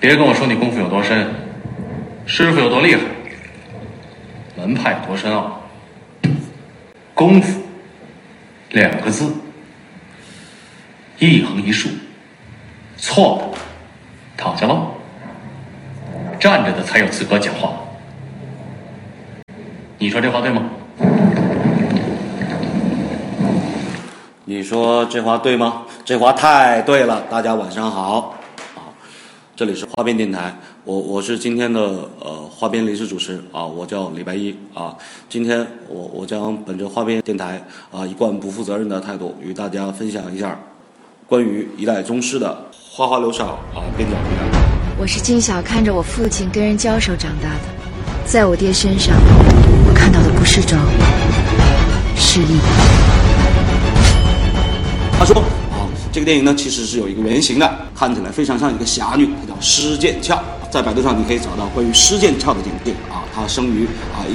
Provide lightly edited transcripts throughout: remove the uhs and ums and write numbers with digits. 别跟我说你功夫有多深，师傅有多厉害，门派有多深奥。功夫两个字，一横一竖，错的躺下喽，站着的才有资格讲话。你说这话对吗？你说这话对吗？这话太对了。大家晚上好，啊，这里是花边电台，我是今天的花边临时主持啊，我叫李白一啊。今天我将本着花边电台啊一贯不负责任的态度，与大家分享一下关于一代宗师的花花柳少啊边角地带。我是尽小看着我父亲跟人交手长大的，在我爹身上，我看到的不是招，是力。他说：“啊，这个电影呢，其实是有一个原型的，看起来非常像一个侠女，她叫施剑翘。在百度上你可以找到关于施剑翘的简介啊。她生于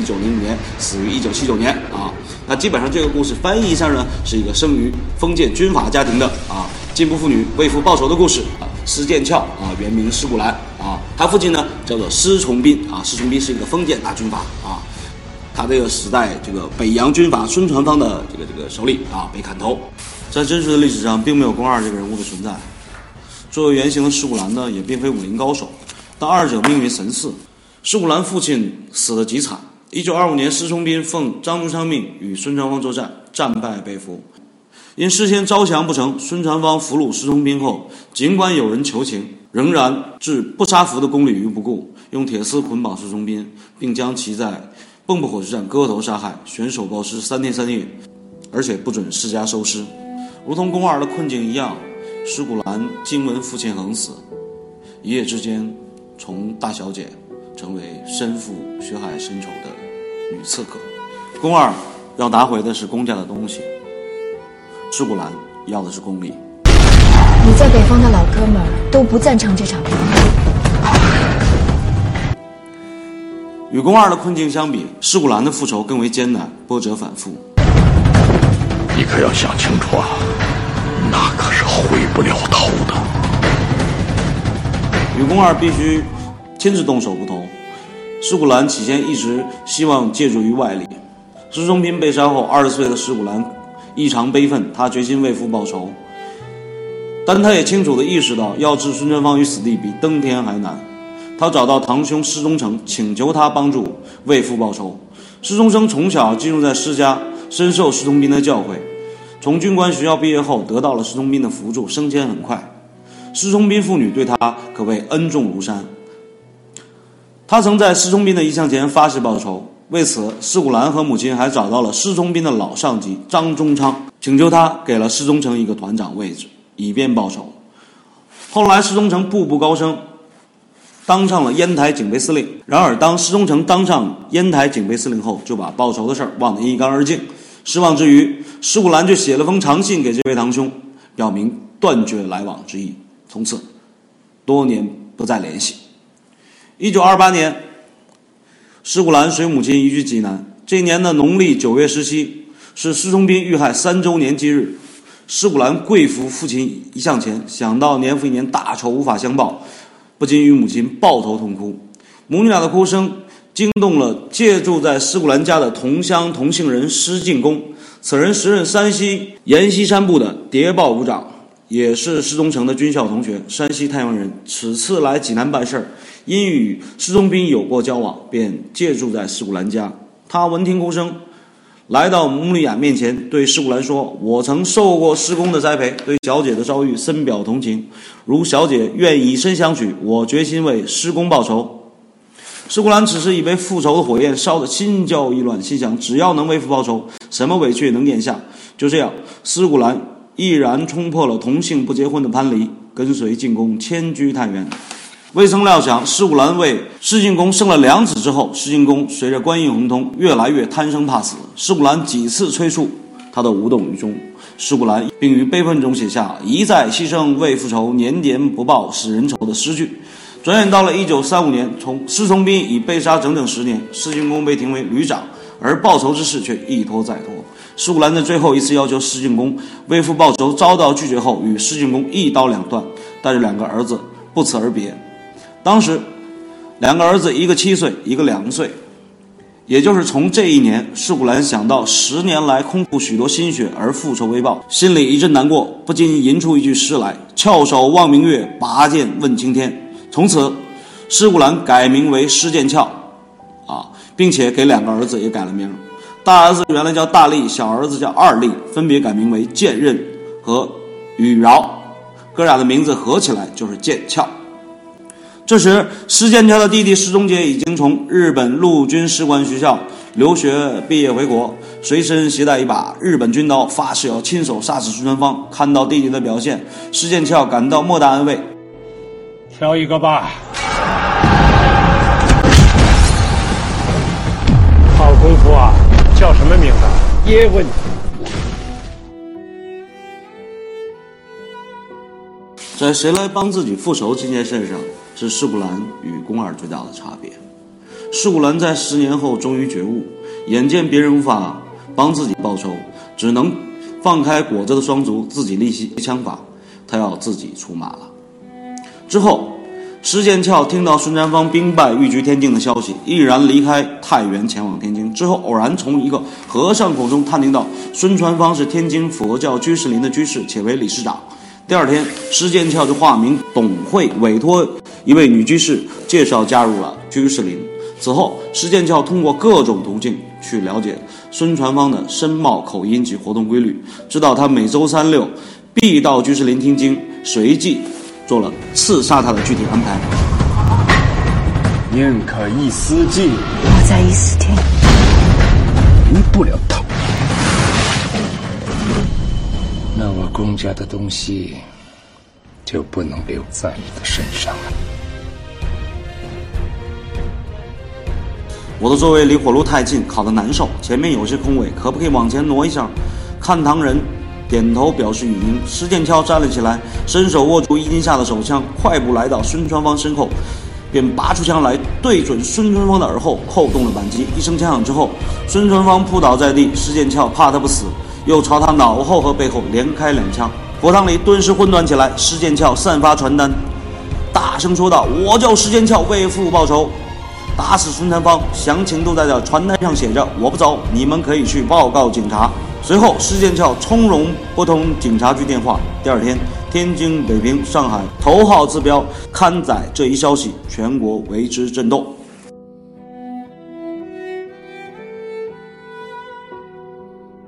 1905年，死于1979年啊。那基本上这个故事翻译一下呢，是一个生于封建军阀家庭的啊进步妇女为父报仇的故事啊。施剑翘啊，原名施古兰啊，她父亲呢叫做施崇斌啊，施崇斌是一个封建大军阀啊。”他这个时代，这个北洋军阀孙传芳的这个首领啊被砍头，在真实的历史上并没有宫二这个人物的存在。作为原型的施古兰呢，也并非武林高手，但二者命运神似。施古兰父亲死得极惨，1925年，施崇斌奉张宗昌命与孙传芳作战，战败被俘。因事先招降不成，孙传芳俘虏施崇斌后，尽管有人求情，仍然置不杀俘的公理于不顾，用铁丝捆绑施崇斌，并将其在蚌埠火车站割头杀害，悬首暴尸3天3夜，而且不准释家收尸。如同宫二的困境一样，施古兰惊闻父亲横死，一夜之间从大小姐成为身负血海深仇的女刺客。宫二要拿回的是宫家的东西，施古兰要的是公理。你在北方的老哥们儿都不赞成这场战。与宫二的困境相比，施古兰的复仇更为艰难，波折反复。你可要想清楚啊，那可是回不了头的。与宫二必须亲自动手不同，施古兰起先一直希望借助于外力。施崇斌被杀后，20岁的施古兰异常悲愤，他决心为父报仇，但他也清楚地意识到，要置孙传芳于死地比登天还难。他找到堂兄施宗成，请求他帮助为父报仇。施宗成从小寄住在施家，深受施崇斌的教诲。从军官学校毕业后，得到了施崇斌的扶助，升迁很快。施崇斌父女对他可谓恩重如山。他曾在施崇斌的遗像前发誓报仇，为此施古兰和母亲还找到了施崇斌的老上级张宗昌，请求他给了施宗成一个团长位置，以便报仇。后来施宗成步步高升，当上了烟台警备司令。然而当施宗成当上烟台警备司令后，就把报仇的事儿忘得一干二净。失望之余，施古兰就写了封长信给这位堂兄，表明断绝来往之意，从此多年不再联系。1928年，施古兰随母亲移居济南。这一年的农历9月17是施崇斌遇害3周年忌日。施古兰跪伏父亲遗像前，想到年复一年大仇无法相报，不禁与母亲抱头痛哭。母女俩的哭声惊动了借住在施古兰家的同乡同姓人施进公，此人时任山西阎锡山部的谍报股长，也是施宗成的军校同学，山西太原人。此次来济南办事，因与施崇斌有过交往，便借住在施古兰家。他闻听哭声，来到母女俩面前，对施古兰说：“我曾受过施公的栽培，对小姐的遭遇深表同情。如小姐愿以身相许，我决心为施公报仇。”施古兰此时已被复仇的火焰烧得心焦意乱，心想只要能为父报仇，什么委屈也能咽下。就这样，施古兰毅然冲破了同性不结婚的藩篱，跟随进宫迁居太原。未曾料想，施古兰为施进公生了2子之后，施进公随着官印亨通，越来越贪生怕死。施古兰几次催促，他都无动于衷。施古兰并于悲愤中写下“一再牺牲为复仇，年年不报使人愁”的诗句。转眼到了1935年，从施崇斌已被杀整整10年，施进公被停为旅长，而报仇之事却一拖再拖。施古兰在最后一次要求施进公为父报仇遭到拒绝后，与施进公一刀两断，带着2个儿子不辞而别。当时两个儿子，一个7岁，一个2岁。也就是从这一年，释古兰想到10年来空腹许多心血而复仇未报，心里一阵难过，不禁吟出一句诗来：翘首望明月，拔剑问青天。从此释古兰改名为施剑翘并且给两个儿子也改了名，大儿子原来叫大力，小儿子叫二力，分别改名为剑刃和羽饶，哥俩的名字合起来就是剑翘。这时施剑翘的弟弟施中杰已经从日本陆军士官学校留学毕业回国，随身携带一把日本军刀，发誓要亲手杀死孙传芳。看到弟弟的表现，施剑翘感到莫大安慰，挑一个吧，好功夫啊，叫什么名字？叶问。在谁来帮自己复仇这件事上，是释古兰与宫二最大的差别。释古兰在10年后终于觉悟，眼见别人无法帮自己报仇，只能放开裹着的双足，自己立起枪法，他要自己出马了。之后施剑翘听到孙传芳兵败寓居天津的消息，毅然离开太原前往天津。之后偶然从一个和尚口中探听到孙传芳是天津佛教居士林的居士，且为理事长。第二天施剑翘就化名董慧，委托一位女居士介绍加入了居士林。此后施剑翘通过各种途径去了解孙传芳的身貌、口音及活动规律，知道他每周3、6必到居士林听经，随即做了刺杀他的具体安排。宁可一丝计，我在一丝听，赢不了他，那我公家的东西就不能留在你的身上了。我的座位离火炉太近，烤得难受，前面有些空位，可不可以往前挪一下？看堂人点头表示语音。施剑翘站了起来，伸手握住衣襟下的手枪，快步来到孙传芳身后，便拔出枪来，对准孙传芳的耳后扣动了扳机。一声枪响之后，孙传芳扑倒在地，施剑翘怕他不死，又朝他脑后和背后连开2枪。佛堂里顿时混乱起来。施剑翘散发传单，大声说道：“我叫施剑翘，为父报仇，打死孙传芳，详情都在这传单上写着。我不走，你们可以去报告警察。”随后施剑翘从容拨通警察局电话。第二天天津、北平、上海头号字标刊载这一消息，全国为之震动。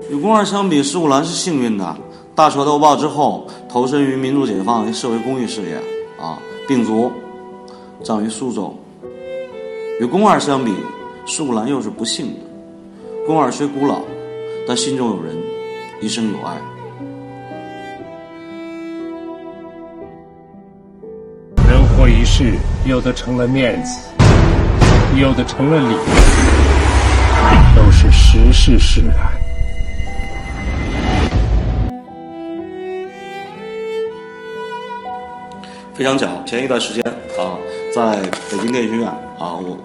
与宫二相比，施古兰是幸运的，大仇斗报之后投身于民族解放社会公益事业并卒葬于苏州。与宫二相比，施古兰又是不幸的。宫二虽孤老，但心中有人，一生有爱。人活一世，有的成了面子，有的成了里子，都是时势使然。非常巧，前一段时间在北京电影学院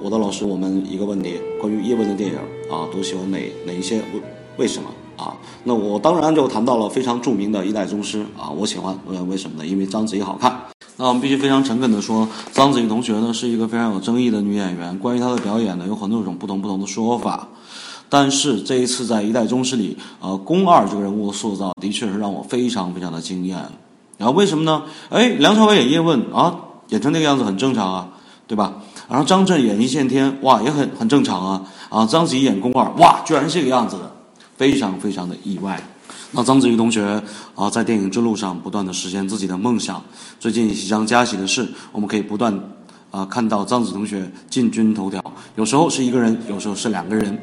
我的老师，我们一个问题，关于叶问的电影都喜欢哪一些？为什么那我当然就谈到了非常著名的一代宗师我喜欢为什么呢？因为章子怡好看。那我们必须非常诚恳地说，章子怡同学呢是一个非常有争议的女演员，关于她的表演呢有很多种不同的说法。但是这一次在一代宗师里宫二这个人物的塑造的确是让我非常的惊艳。然后为什么呢？梁朝伟演叶问演成那个样子很正常对吧？然后张震演一线天，哇，也很正常章子怡演宫二，哇，居然是这个样子的，非常的意外。那章子怡同学在电影之路上不断的实现自己的梦想。最近即将加喜的是，我们可以不断看到章子怡同学进军头条，有时候是一个人，有时候是2个人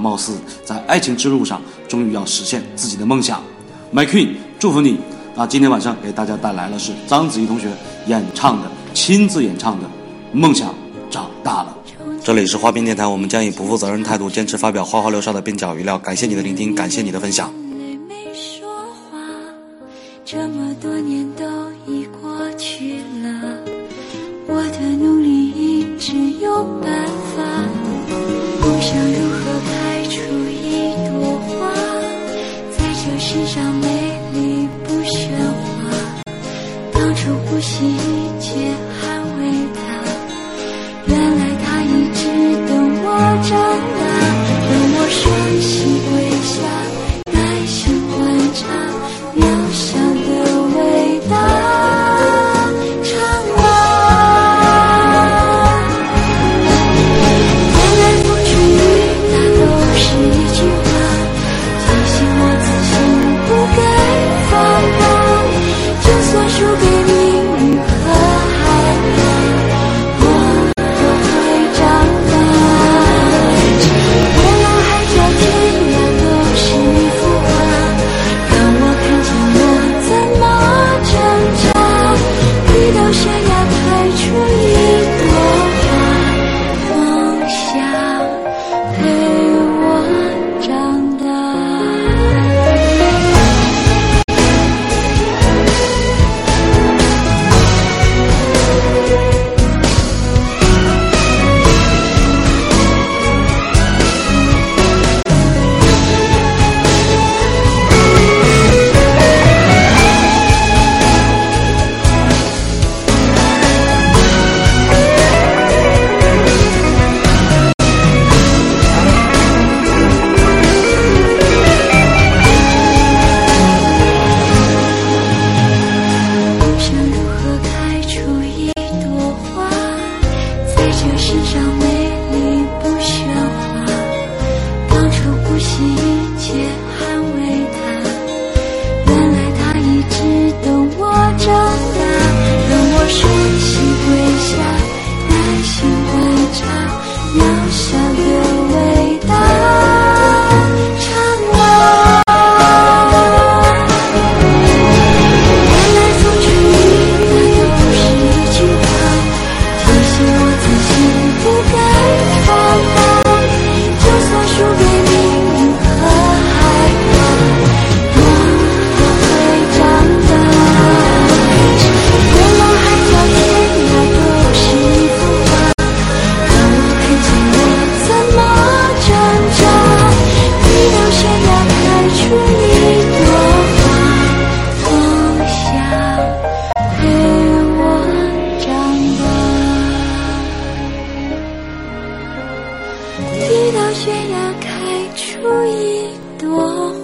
貌似在爱情之路上终于要实现自己的梦想。 My Queen， 祝福你。那今天晚上给大家带来的是章子怡同学亲自演唱的《梦想长大了》。这里是花边电台，我们将以不负责任态度坚持发表花花六少的边角余料。感谢你的聆听，感谢你的分享。你没说话，这么多年都已过去了，我的努力一直有办法，梦想如何开出一朵花，在这世上美丽不奢华，当初不惜一切捍卫它。欣赏美丽不喧哗，当初不惜一切捍卫它，原来它一直等我长大，让我学习跪下，耐心观察渺小的伟大。悬崖开出一朵。